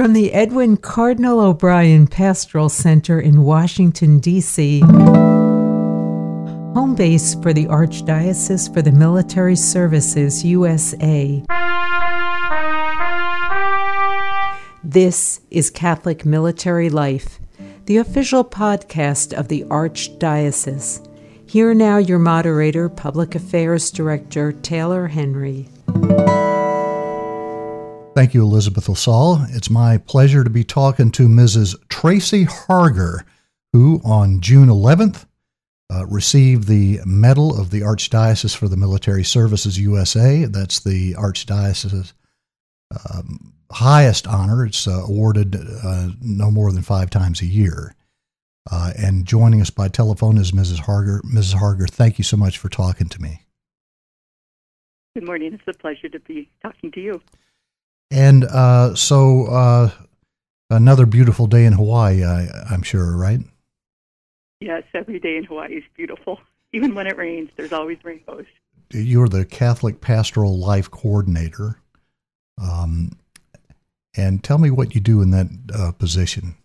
From the Edwin Cardinal O'Brien Pastoral Center in Washington, D.C., home base for the Archdiocese for the Military Services USA. This is Catholic Military Life, the official podcast of the Archdiocese. Here now, your moderator, Public Affairs Director Taylor Henry. Thank you, Elizabeth LaSalle. It's my pleasure to be talking to Mrs. Tracy Harger, who on June 11th received the Medal of the Archdiocese for the Military Services USA. That's the Archdiocese's highest honor. It's awarded no more than 5 times a year. And joining us by telephone is Mrs. Harger. Mrs. Harger, thank you so much for talking to me. Good morning. It's a pleasure to be talking to you. And so another beautiful day in Hawaii, I'm sure, right? Yes, every day in Hawaii is beautiful. Even when it rains, there's always rainbows. You're the Catholic Pastoral Life Coordinator. And tell me what you do in that position.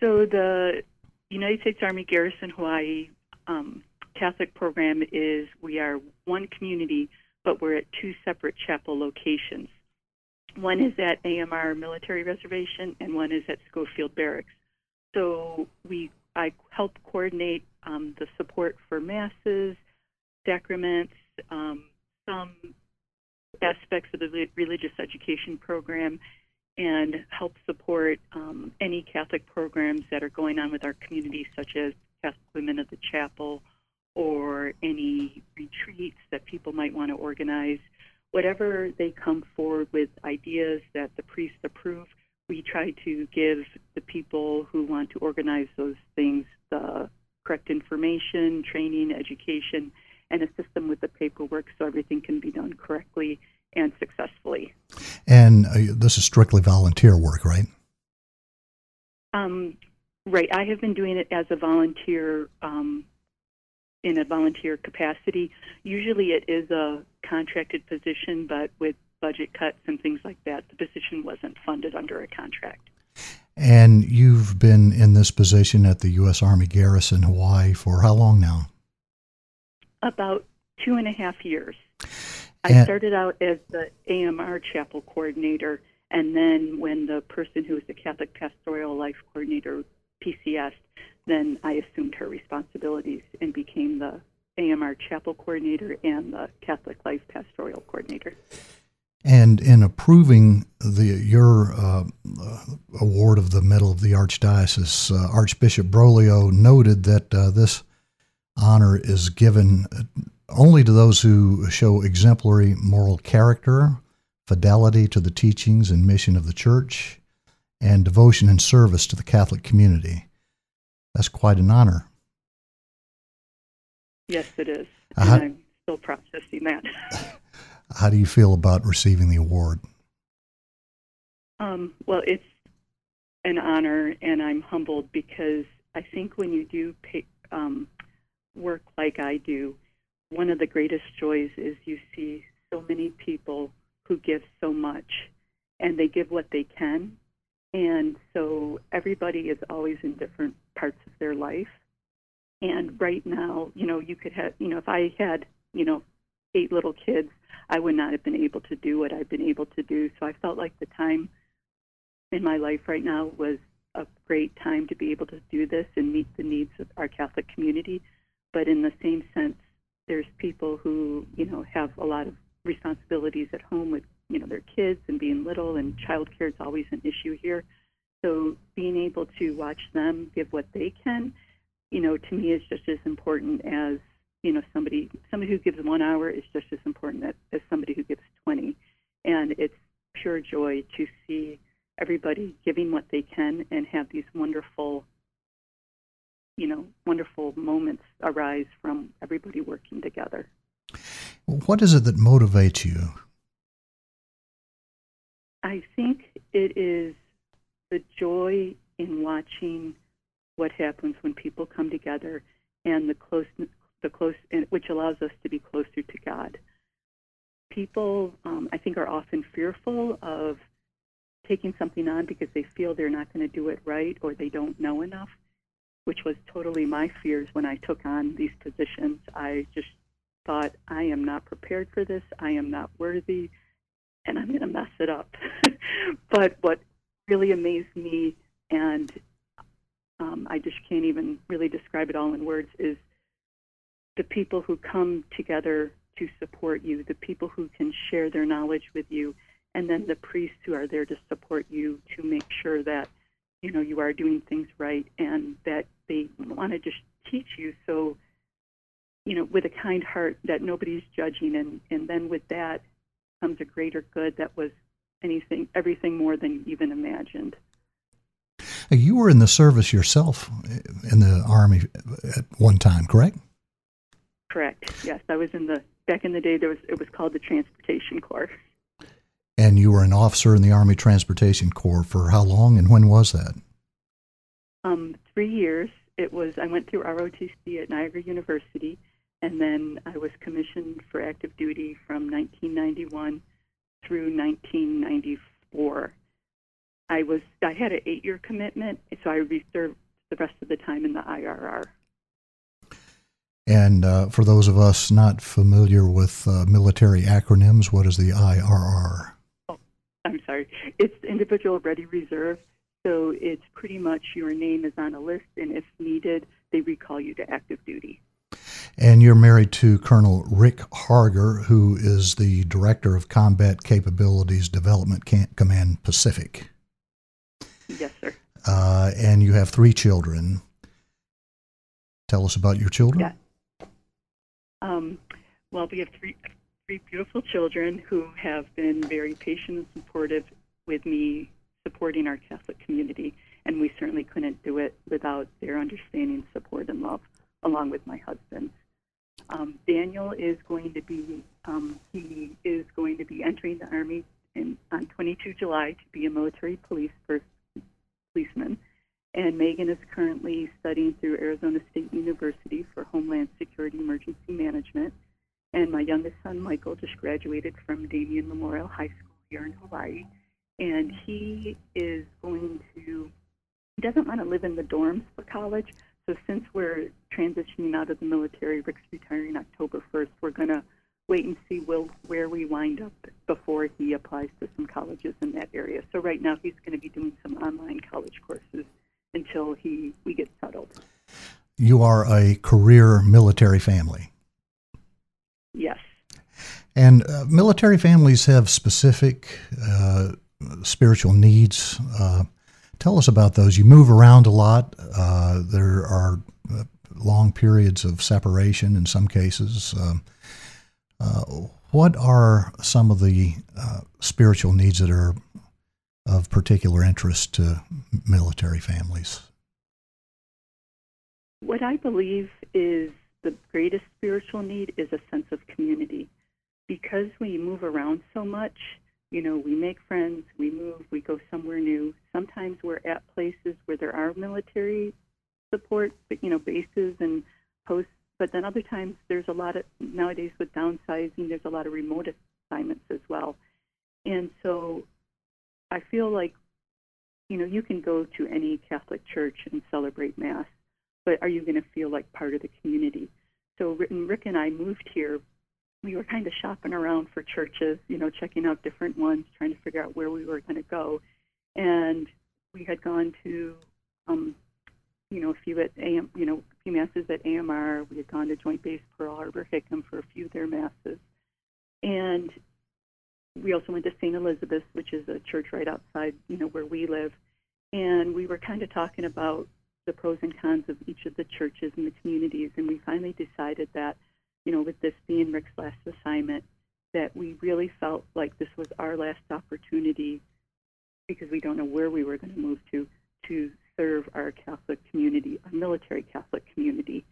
So the United States Army Garrison Hawaii Catholic program is, we are one community, but we're at 2 separate chapel locations. One is at AMR Military Reservation, and one is at Schofield Barracks. So I help coordinate the support for masses, sacraments, some aspects of the religious education program, and help support any Catholic programs that are going on with our community, such as Catholic Women of the Chapel, or any retreats that people might want to organize. Whatever they come forward with ideas that the priests approve, we try to give the people who want to organize those things the correct information, training, education, and assist them with the paperwork so everything can be done correctly and successfully. And this is strictly volunteer work, right? Right. I have been doing it as a volunteer in a volunteer capacity. Usually it is a contracted position, but with budget cuts and things like that, the position wasn't funded under a contract. And you've been in this position at the U.S. Army Garrison Hawaii for how long now? About 2.5 years. I started out as the AMR Chapel Coordinator, and then when the person who was the Catholic Pastoral Life Coordinator, PCS, then I assumed her responsibilities and became the AMR Chapel Coordinator and the Catholic Life Pastoral Coordinator. And in approving your award of the Medal of the Archdiocese, Archbishop Broglio noted that this honor is given only to those who show exemplary moral character, fidelity to the teachings and mission of the Church, and devotion and service to the Catholic community. That's quite an honor. Yes, it is. And I'm still processing that. How do you feel about receiving the award? Well, it's an honor, and I'm humbled because I think when you do work like I do, one of the greatest joys is you see so many people who give so much, and they give what they can. And so everybody is always in different parts of their life. And right now, you could have, if I had, 8 little kids, I would not have been able to do what I've been able to do. So I felt like the time in my life right now was a great time to be able to do this and meet the needs of our Catholic community. But in the same sense, there's people who, have a lot of responsibilities at home with, their kids and being little, and childcare is always an issue here. So being able to watch them give what they can, to me is just as important as, somebody who gives 1 hour is just as important as somebody who gives 20. And it's pure joy to see everybody giving what they can and have these wonderful, wonderful moments arise from everybody working together. What is it that motivates you? I think it is the joy in watching what happens when people come together, and the close, which allows us to be closer to God. People, I think, are often fearful of taking something on because they feel they're not going to do it right or they don't know enough, which was totally my fears when I took on these positions. I just thought, I am not prepared for this, I am not worthy, and I'm going to mess it up. But what really amazed me, and I just can't even really describe it all in words, is the people who come together to support you, the people who can share their knowledge with you, and then the priests who are there to support you to make sure that, you know, you are doing things right and that they want to just teach you so, you know, with a kind heart that nobody's judging. And then with that comes a greater good that was everything more than you even imagined. You were in the service yourself in the Army at one time, correct? Correct. Yes, I was in the, back in the day, it was called the Transportation Corps. And you were an officer in the Army Transportation Corps for how long, and when was that? 3 years. I went through ROTC at Niagara University, and then I was commissioned for active duty from 1991 through 1994. I had an 8-year commitment, so I served the rest of the time in the IRR. And for those of us not familiar with military acronyms, what is the IRR? Oh, I'm sorry. It's Individual Ready Reserve. So it's pretty much your name is on a list, and if needed, they recall you to active duty. And you're married to Colonel Rick Harger, who is the Director of Combat Capabilities Development, Camp Command Pacific. Yes, sir. And you have 3 children. Tell us about your children. Yeah. Well, we have three beautiful children who have been very patient and supportive with me supporting our Catholic community, and we certainly couldn't do it without their understanding, support, and love, along with my husband. Daniel is going to be entering the Army on 22 July to be a military policeman, and Megan is currently studying through Arizona State University for Homeland Security Emergency Management, and my youngest son, Michael, just graduated from Damien Memorial High School here in Hawaii, and he is going to, he doesn't want to live in the dorms for college, so since we're transitioning out of the military, Rick's retiring October 1st, we're going to wait and see where we wind up before he applies to some colleges in that area. So right now he's going to be doing some online college courses until we get settled. You are a career military family. Yes. And military families have specific spiritual needs. Tell us about those. You move around a lot. There are long periods of separation in some cases. What are some of the spiritual needs that are of particular interest to military families? What I believe is the greatest spiritual need is a sense of community. Because we move around so much, you know, we make friends, we move, we go somewhere new. Sometimes we're at places where there are military support, you know, bases and posts, but then other times there's a lot of, nowadays with downsizing, there's a lot of remote assignments as well. And so I feel like, you know, you can go to any Catholic church and celebrate Mass, but are you going to feel like part of the community? So Rick and I moved here. We were kind of shopping around for churches, you know, checking out different ones, trying to figure out where we were going to go. And we had gone to, you know, a few Masses at AMR. We had gone to Joint Base Pearl Harbor-Hickam for a few of their Masses. And we also went to St. Elizabeth's, which is a church right outside, you know, where we live. And we were kind of talking about the pros and cons of each of the churches and the communities. And we finally decided that, you know, with this being Rick's last assignment, that we really felt like this was our last opportunity, because we don't know where we were going to move to serve our Catholic community, our military Catholic community.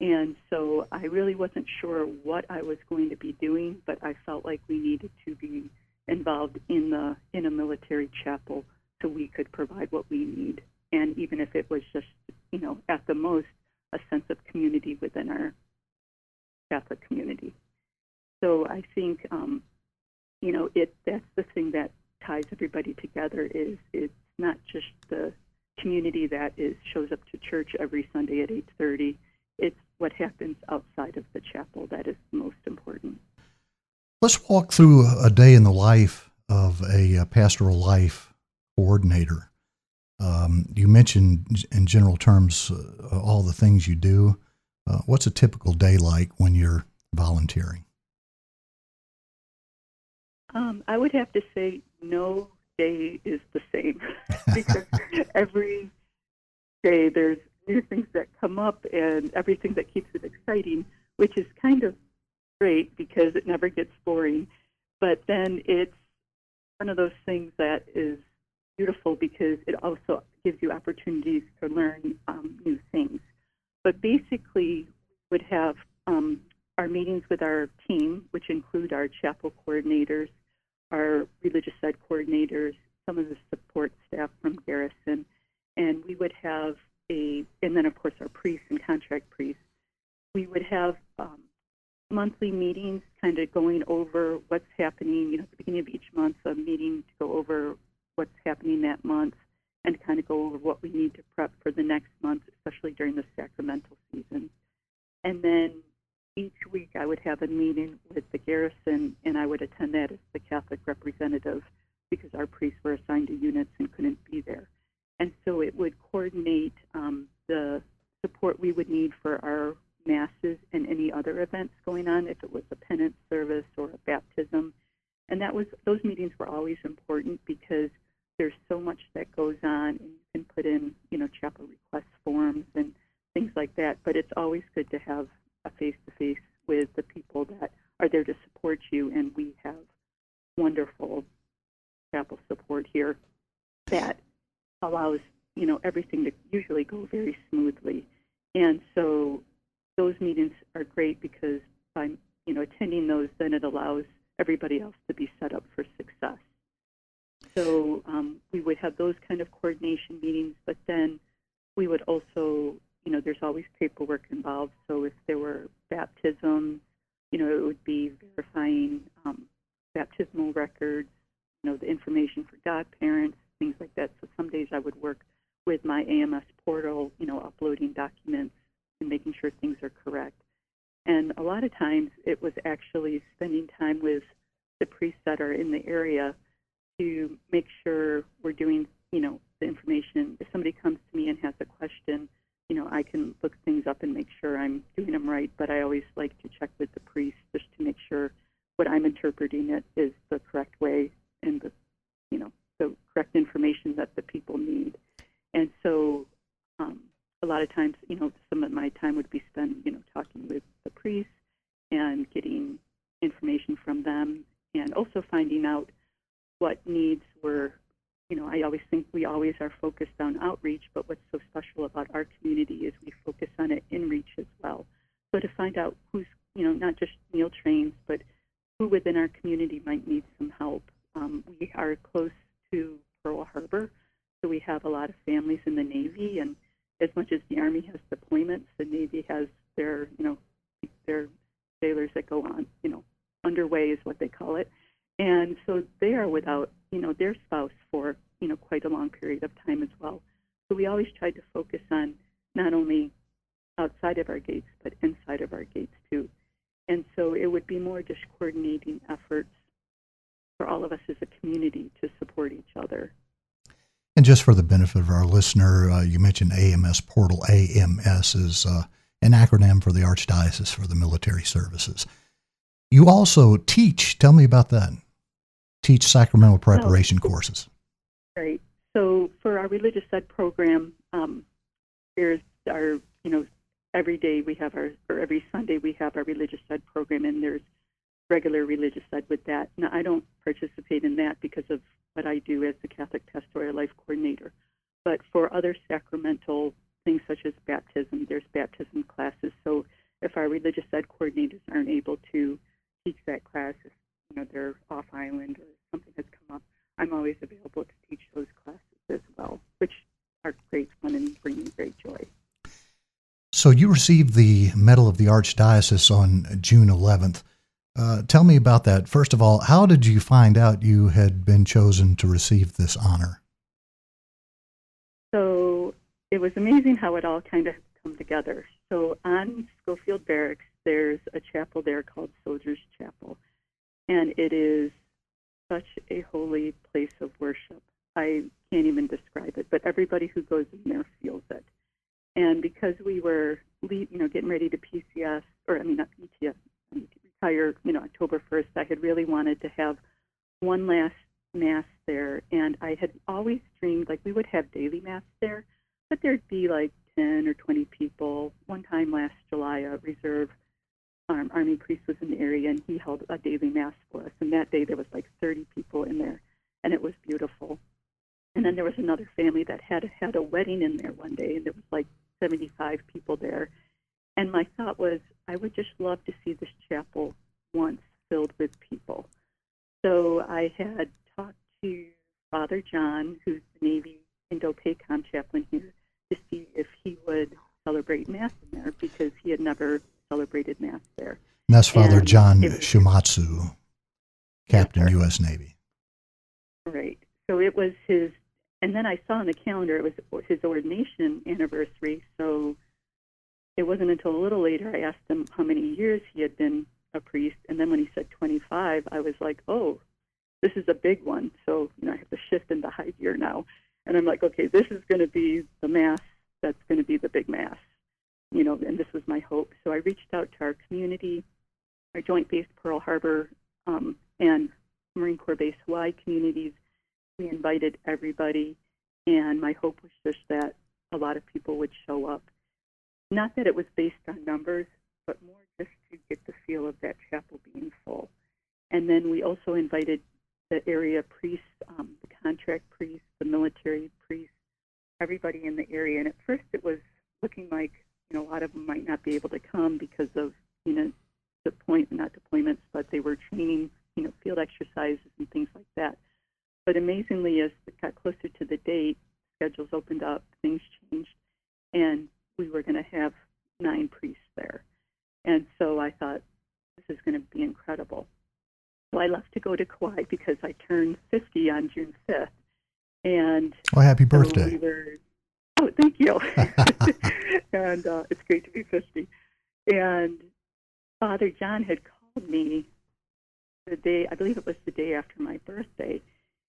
And so I really wasn't sure what I was going to be doing, but I felt like we needed to be involved in a military chapel so we could provide what we need. And even if it was just, you know, at the most, a sense of community within our Catholic community. So I think, you know, that's the thing that ties everybody together is it's not just the community that shows up to church every Sunday at 8:30. It's what happens outside of the chapel that is most important. Let's walk through a day in the life of a pastoral life coordinator. You mentioned in general terms all the things you do. What's a typical day like when you're volunteering? I would have to say no day is the same because every day there's new things that come up and everything that keeps it exciting, which is kind of great because it never gets boring. But then it's one of those things that is beautiful because it also gives you opportunities to learn new things. But basically, would have our meetings with our team, which include our chapel coordinators, our religious ed coordinators, some of the support staff from Garrison, and we would have and then of course our priests and contract priests. We would have monthly meetings kind of going over what's happening, at the beginning of each month, a meeting to go over what's happening that month and kind of go over what we need to prep for the next month, especially during the sacramental season. And then each week I would have a meeting with the Garrison, and I would attend that as the Catholic representative because our priests were assigned to units and couldn't be there. And so it would coordinate the support we would need for our masses and any other events going on, if it was a penance service or a baptism. And those meetings were always important because there's so much that goes on, and you can put in, chapel request forms and things like that. But it's always good to have a face-to-face with the people that are there to support you, and we have wonderful chapel support here that allows everything to usually go very smoothly. And so those meetings are great because by attending those, then it allows everybody else to be set up for success. So we would have those kind of coordination meetings, but then we would also there's always paperwork involved. So if there were baptisms, it would be verifying baptismal records, the information for godparents, things like that. So some days I would work with my AMS portal, uploading documents and making sure things are correct. And a lot of times it was actually spending time with the priests that are in the area to make sure we're doing, the information. If somebody comes to me and has a question, I can look things up and make sure I'm doing them right, but I always like to check with the priest just to make sure what I'm interpreting it is the correct way and the correct information that the people need. And so a lot of times, some of my time would be spent, talking with the priests and getting information from them and also finding out what needs were. I always think we always are focused on outreach, but what's so special about our community is we focus on it in reach as well. So to find out who's, not just meal trains, but who within our community might need some help. We are close to Pearl Harbor, so we have a lot of families in the Navy, and as much as the Army has deployments, the Navy has their, their sailors that go on, underway is what they call it. And so they are without, their spouse for, quite a long period of time as well. So we always tried to focus on not only outside of our gates, but inside of our gates too. And so it would be more just coordinating efforts for all of us as a community to support each other. And just for the benefit of our listener, you mentioned AMS Portal. AMS is an acronym for the Archdiocese for the Military Services. You also teach. Tell me about that. Teach sacramental preparation courses. Right. So for our religious ed program, there's our, every day we have our, or every Sunday we have our religious ed program, and there's regular religious ed with that. Now, I don't participate in that because of what I do as the Catholic Pastoral Life Coordinator. But for other sacramental things such as baptism, there's baptism classes. So if our religious ed coordinators aren't able to teach that class, if they're off island or something has come up, I'm always available to teach those classes as well, which are great fun and bring me great joy. So you received the Medal of the Archdiocese on June 11th. Tell me about that. First of all, how did you find out you had been chosen to receive this honor? So it was amazing how it all kind of come together. So on Schofield Barracks, there's a chapel there called Soldiers' Chapel, and it is such a holy place of worship. I can't even describe it, but everybody who goes in there feels it. And because we were, getting ready to PCS, or I mean, not PTS, retire, October 1st, I had really wanted to have one last mass there. And I had always dreamed, we would have daily mass there, but there'd be 10 or 20 people. One time last July, a reserve Army priest was in the area, and he held a daily mass for us. And that day, there was 30 people in there, and it was beautiful. And then there was another family that had a wedding in there one day, and there was 75 people there. And my thought was, I would just love to see this chapel once filled with people. So I had talked to Father John, who's the Navy Indo-PACOM chaplain here, to see if he would celebrate Mass in there, because he had never celebrated Mass there. And that's Father John Shimatsu, Captain, yes, U.S. Navy. Right. So it was his, and then I saw on the calendar it was his ordination anniversary, so it wasn't until a little later I asked him how many years he had been a priest, and then when he said 25, I was like, oh, this is a big one, so I have to shift into high gear now. And I'm like, okay, this is going to be the Mass that's going to be the big Mass, and this was my hope. So I reached out to our community, our Joint Base Pearl Harbor and Marine Corps Base Hawaii communities. We invited everybody, and my hope was just that a lot of people would show up. Not that it was based on numbers, but more just to get the feel of that chapel being full. And then we also invited the area priests, the contract priests, the military priests, everybody in the area. And at first it was looking like, a lot of them might not be able to come because of, not deployments, but they were training, field exercises and things like that. But amazingly, as it got closer to the date, schedules opened up, things changed, and we were going to have 9 priests there. And so I thought, this is going to be incredible. So I left to go to Kauai because I turned 50 on June 5th. And happy birthday. Oh, thank you. And it's great to be 50. And Father John had called me the day, I believe it was the day after my birthday.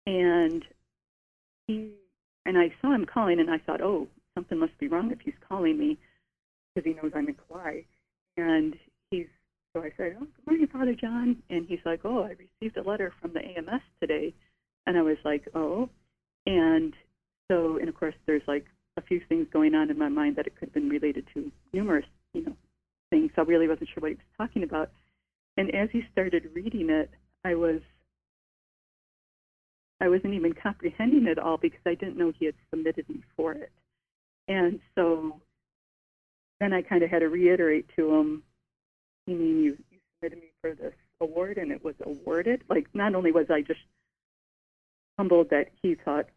And I saw him calling, and I thought, oh, something must be wrong if he's calling me, because he knows I'm in Kauai. And so I said, oh, good morning, Father John. And he's like, oh, I received a letter from the AMS today. And I was like, oh. And so, and of course, there's a few things going on in my mind that it could have been related to numerous, things. So I really wasn't sure what he was talking about. And as he started reading it, I wasn't even comprehending it all because I didn't know he had submitted me for it. And so then I kind of had to reiterate to him, you mean you submitted me for this award and it was awarded? Not only was I just humbled that he thought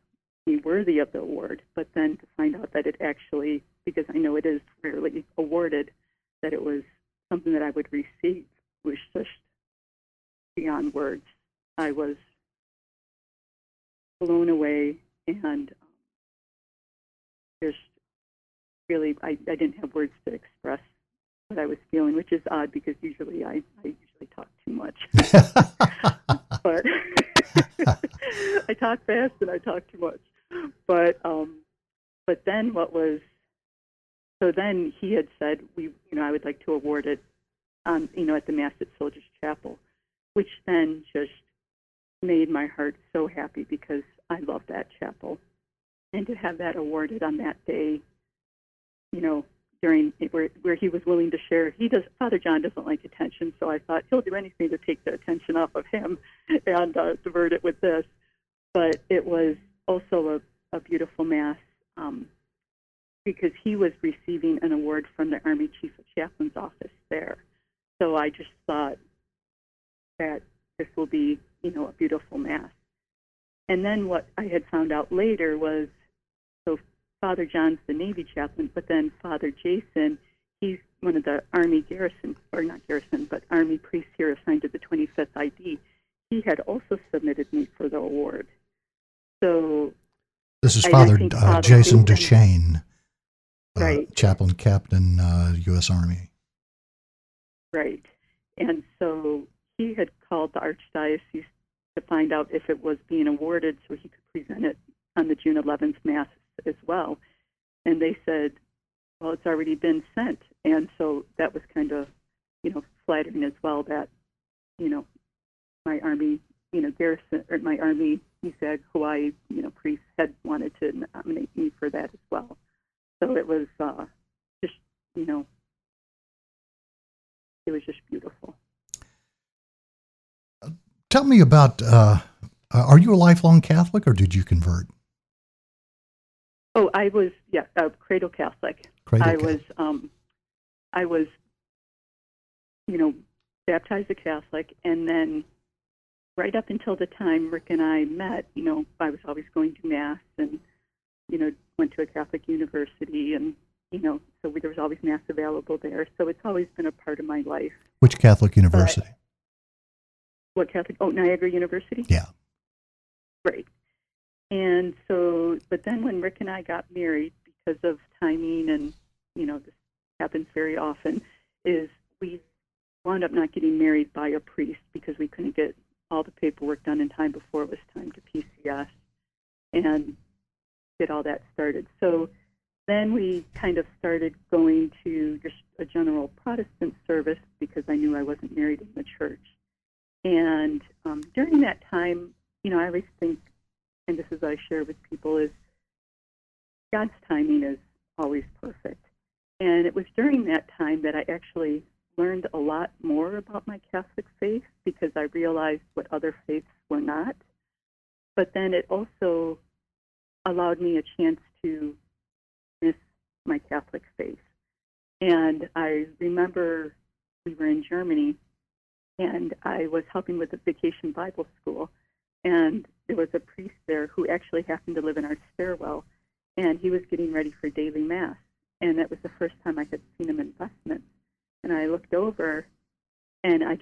me worthy of the award, but then to find out that it actually, because I know it is rarely awarded, that it was something that I would receive was just beyond words. I was blown away, and just really, I didn't have words to express what I was feeling, which is odd because usually I talk too much. But I talk fast and I talk too much. But then then he had said, I would like to award it, at the Mass at Soldiers Chapel, which then just made my heart so happy because I love that chapel, and to have that awarded on that day, during where he was willing to share. Father John doesn't like attention, so I thought he'll do anything to take the attention off of him and divert it with this. But it was also a beautiful Mass because he was receiving an award from the Army Chief of Chaplain's office there. So I just thought that this will be a beautiful Mass. And then what I had found out later was, so Father John's the Navy chaplain, but then Father Jason, he's one of the Army garrison, or not garrison, but Army priests here assigned to the 25th ID, he had also submitted me for the award. So this is Father Jason Duchesne, right. Chaplain, Captain, U.S. Army. Right. And so he had called the Archdiocese to find out if it was being awarded so he could present it on the June 11th Mass as well. And they said, well, it's already been sent. And so that was kind of, flattering as well that, my Army, garrison, or my Army, he said, Hawaii, priest had wanted to nominate me for that as well. So it was just, it was just beautiful. Tell me about, are you a lifelong Catholic or did you convert? Oh, I was, a cradle Catholic. I was, baptized a Catholic, and then right up until the time Rick and I met, I was always going to Mass and, went to a Catholic university and, so there was always Mass available there. So it's always been a part of my life. Which Catholic university? What Catholic? Oh, Niagara University? Yeah. Right. And so, but then when Rick and I got married, because of timing and, this happens very often, is we wound up not getting married by a priest because we couldn't get all the paperwork done in time before it was time to PCS and get all that started. So then we kind of started going to just a general Protestant service because I knew I wasn't married in the church. And during that time, I always think, and this is what I share with people, is God's timing is always perfect. And it was during that time that I actually learned a lot more about my Catholic faith because I realized what other faiths were not. But then it also allowed me a chance to miss my Catholic faith. And I remember we were in Germany, and I was helping with the Vacation Bible School, and there was a priest there who actually happened to live in our stairwell, and he was getting ready for daily Mass, and that was the first time I had seen him in vestments. And I looked over, and I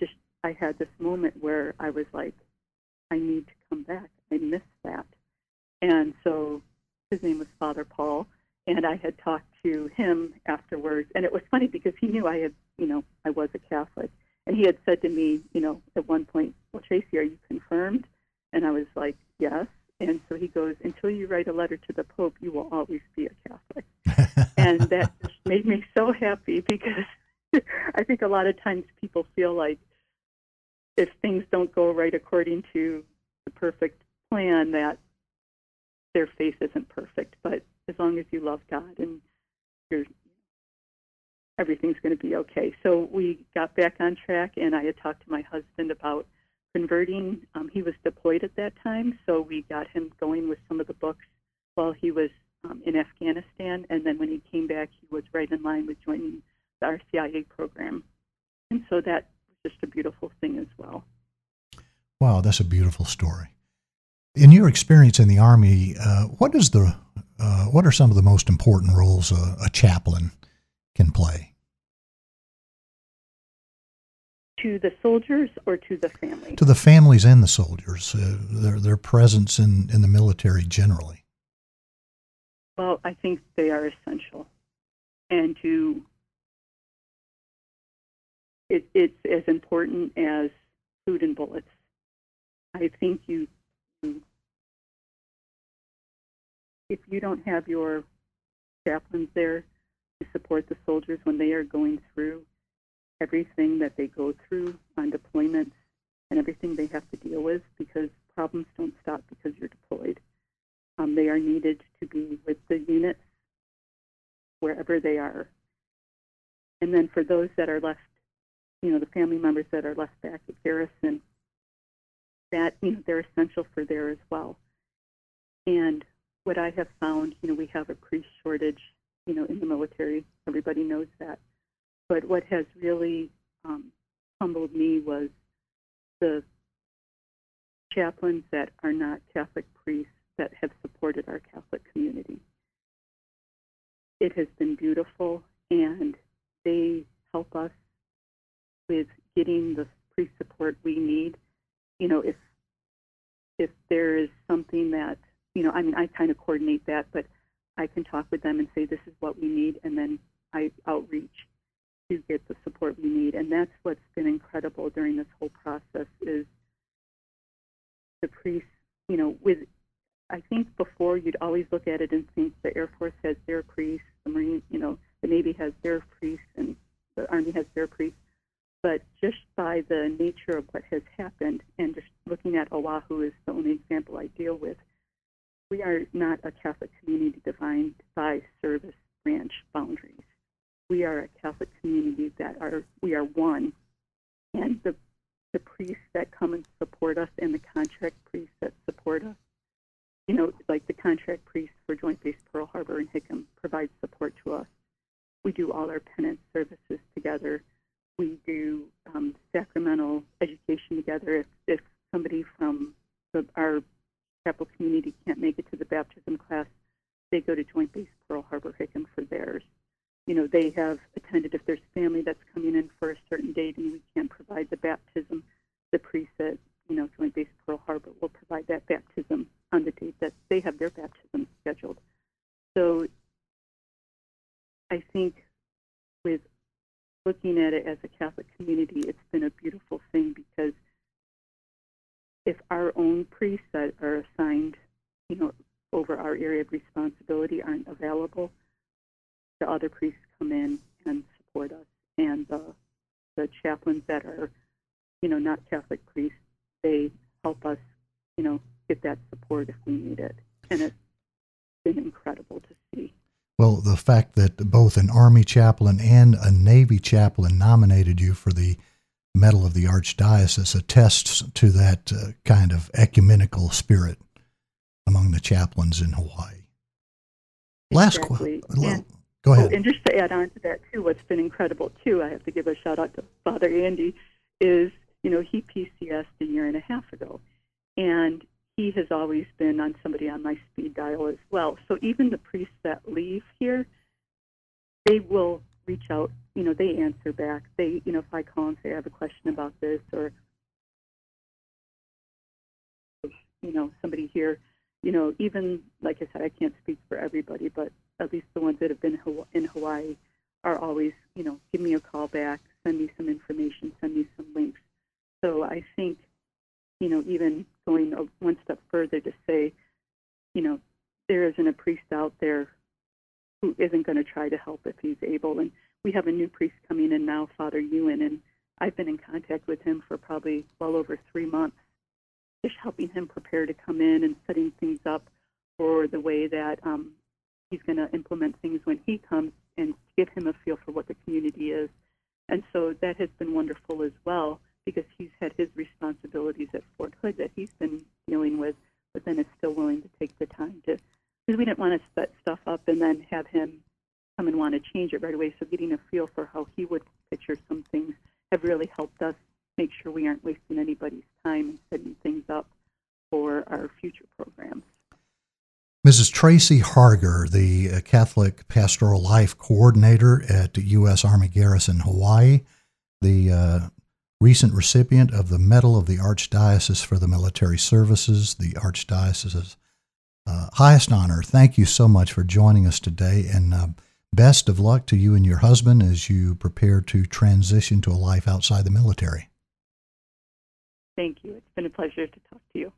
had this moment where I was like, I need to come back. I missed that. And so his name was Father Paul, and I had talked to him afterwards, and it was funny because he knew I had, I was a Catholic. And he had said to me, at one point, well, Tracy, are you confirmed? And I was like, yes. And so he goes, until you write a letter to the Pope, you will always be a Catholic. And that just made me so happy because I think a lot of times people feel like if things don't go right according to the perfect plan, that their faith isn't perfect. But as long as you love God and you're everything's going to be okay. So we got back on track, and I had talked to my husband about converting. He was deployed at that time, so we got him going with some of the books while he was in Afghanistan, and then when he came back, he was right in line with joining the RCIA program. And so that was just a beautiful thing as well. Wow, that's a beautiful story. In your experience in the Army, what are some of the most important roles a chaplain can play? To the soldiers or to the families? To the families and the soldiers, their presence in the military generally. Well, I think they are essential. And it's as important as food and bullets. I think if you don't have your chaplains there, support the soldiers when they are going through everything that they go through on deployments and everything they have to deal with, because problems don't stop because you're deployed. They are needed to be with the units wherever they are. And then for those that are left, the family members that are left back at garrison, that they're essential for there as well. And what I have found, we have a priest shortage in the military, everybody knows that. But what has really humbled me was the chaplains that are not Catholic priests that have supported our Catholic community. It has been beautiful, and they help us with getting the pre-support we need. You know, if there is something that, you know, I mean, I kind of coordinate that, but I can talk with them and say, this is what we need, and then I outreach to get the support we need. And that's what's been incredible during this whole process is the priests, you know, with, I think before you'd always look at it and think the Air Force has their priests, the Marine, you know, the Navy has their priests, and the Army has their priests. But just by the nature of what has happened, and just looking at Oahu is the only example I deal with, we are not a Catholic community defined by service branch boundaries. We are a Catholic community that are, we are one. And the priests that come and support us and the contract priests that support us, you know, like the contract priests for Joint Base Pearl Harbor and Hickam provide support to us. We do all our penance services together. We do sacramental education together. If somebody from our chapel community can't make it to the baptism class, they go to Joint Base Pearl Harbor-Hickam for theirs. You know, they have attended, if there's family that's coming in for a certain date and we can't provide the baptism, the priest at, you know, Joint Base Pearl Harbor will provide that baptism on the date that they have their baptism scheduled. So I think with looking at it as a Catholic community, it's been a beautiful thing, because if our own priests that are assigned, you know, over our area of responsibility aren't available, the other priests come in and support us, and the chaplains that are, you know, not Catholic priests, they help us, you know, get that support if we need it, and it's been incredible to see. Well, the fact that both an Army chaplain and a Navy chaplain nominated you for the Medal of the Archdiocese attests to that kind of ecumenical spirit among the chaplains in Hawaii. Exactly. Go ahead. Oh, and just to add on to that, too, what's been incredible, too, I have to give a shout-out to Father Andy, is, you know, he PCS'd a year and a half ago, and he has always been on somebody on my speed dial as well. So even the priests that leave here, they will reach out, you know, they answer back. They, you know, if I call and say I have a question about this, or, you know, somebody here, you know, even, like I said, I can't speak for everybody, but at least the ones that have been in Hawaii are always, you know, give me a call back, send me some information, send me some links. So I think, you know, even going one step further to say, you know, there isn't a priest out there who isn't going to try to help if he's able. And we have a new priest coming in now, Father Ewan, and I've been in contact with him for probably well over 3 months, just helping him prepare to come in and setting things up for the way that he's going to implement things when he comes, and give him a feel for what the community is. And so that has been wonderful as well, because he's had his responsibilities at Fort Hood that he's been dealing with, but then is still willing to take the time to, because we didn't want to set stuff up and then have him come and want to change it right away. So getting a feel for how he would picture some things have really helped us make sure we aren't wasting anybody's time and setting things up for our future programs. Mrs. Tracy Harger, the Catholic Pastoral Life Coordinator at the U.S. Army Garrison Hawaii, the recent recipient of the Medal of the Archdiocese for the Military Services, the Archdiocese's highest honor. Thank you so much for joining us today, and best of luck to you and your husband as you prepare to transition to a life outside the military. Thank you. It's been a pleasure to talk to you.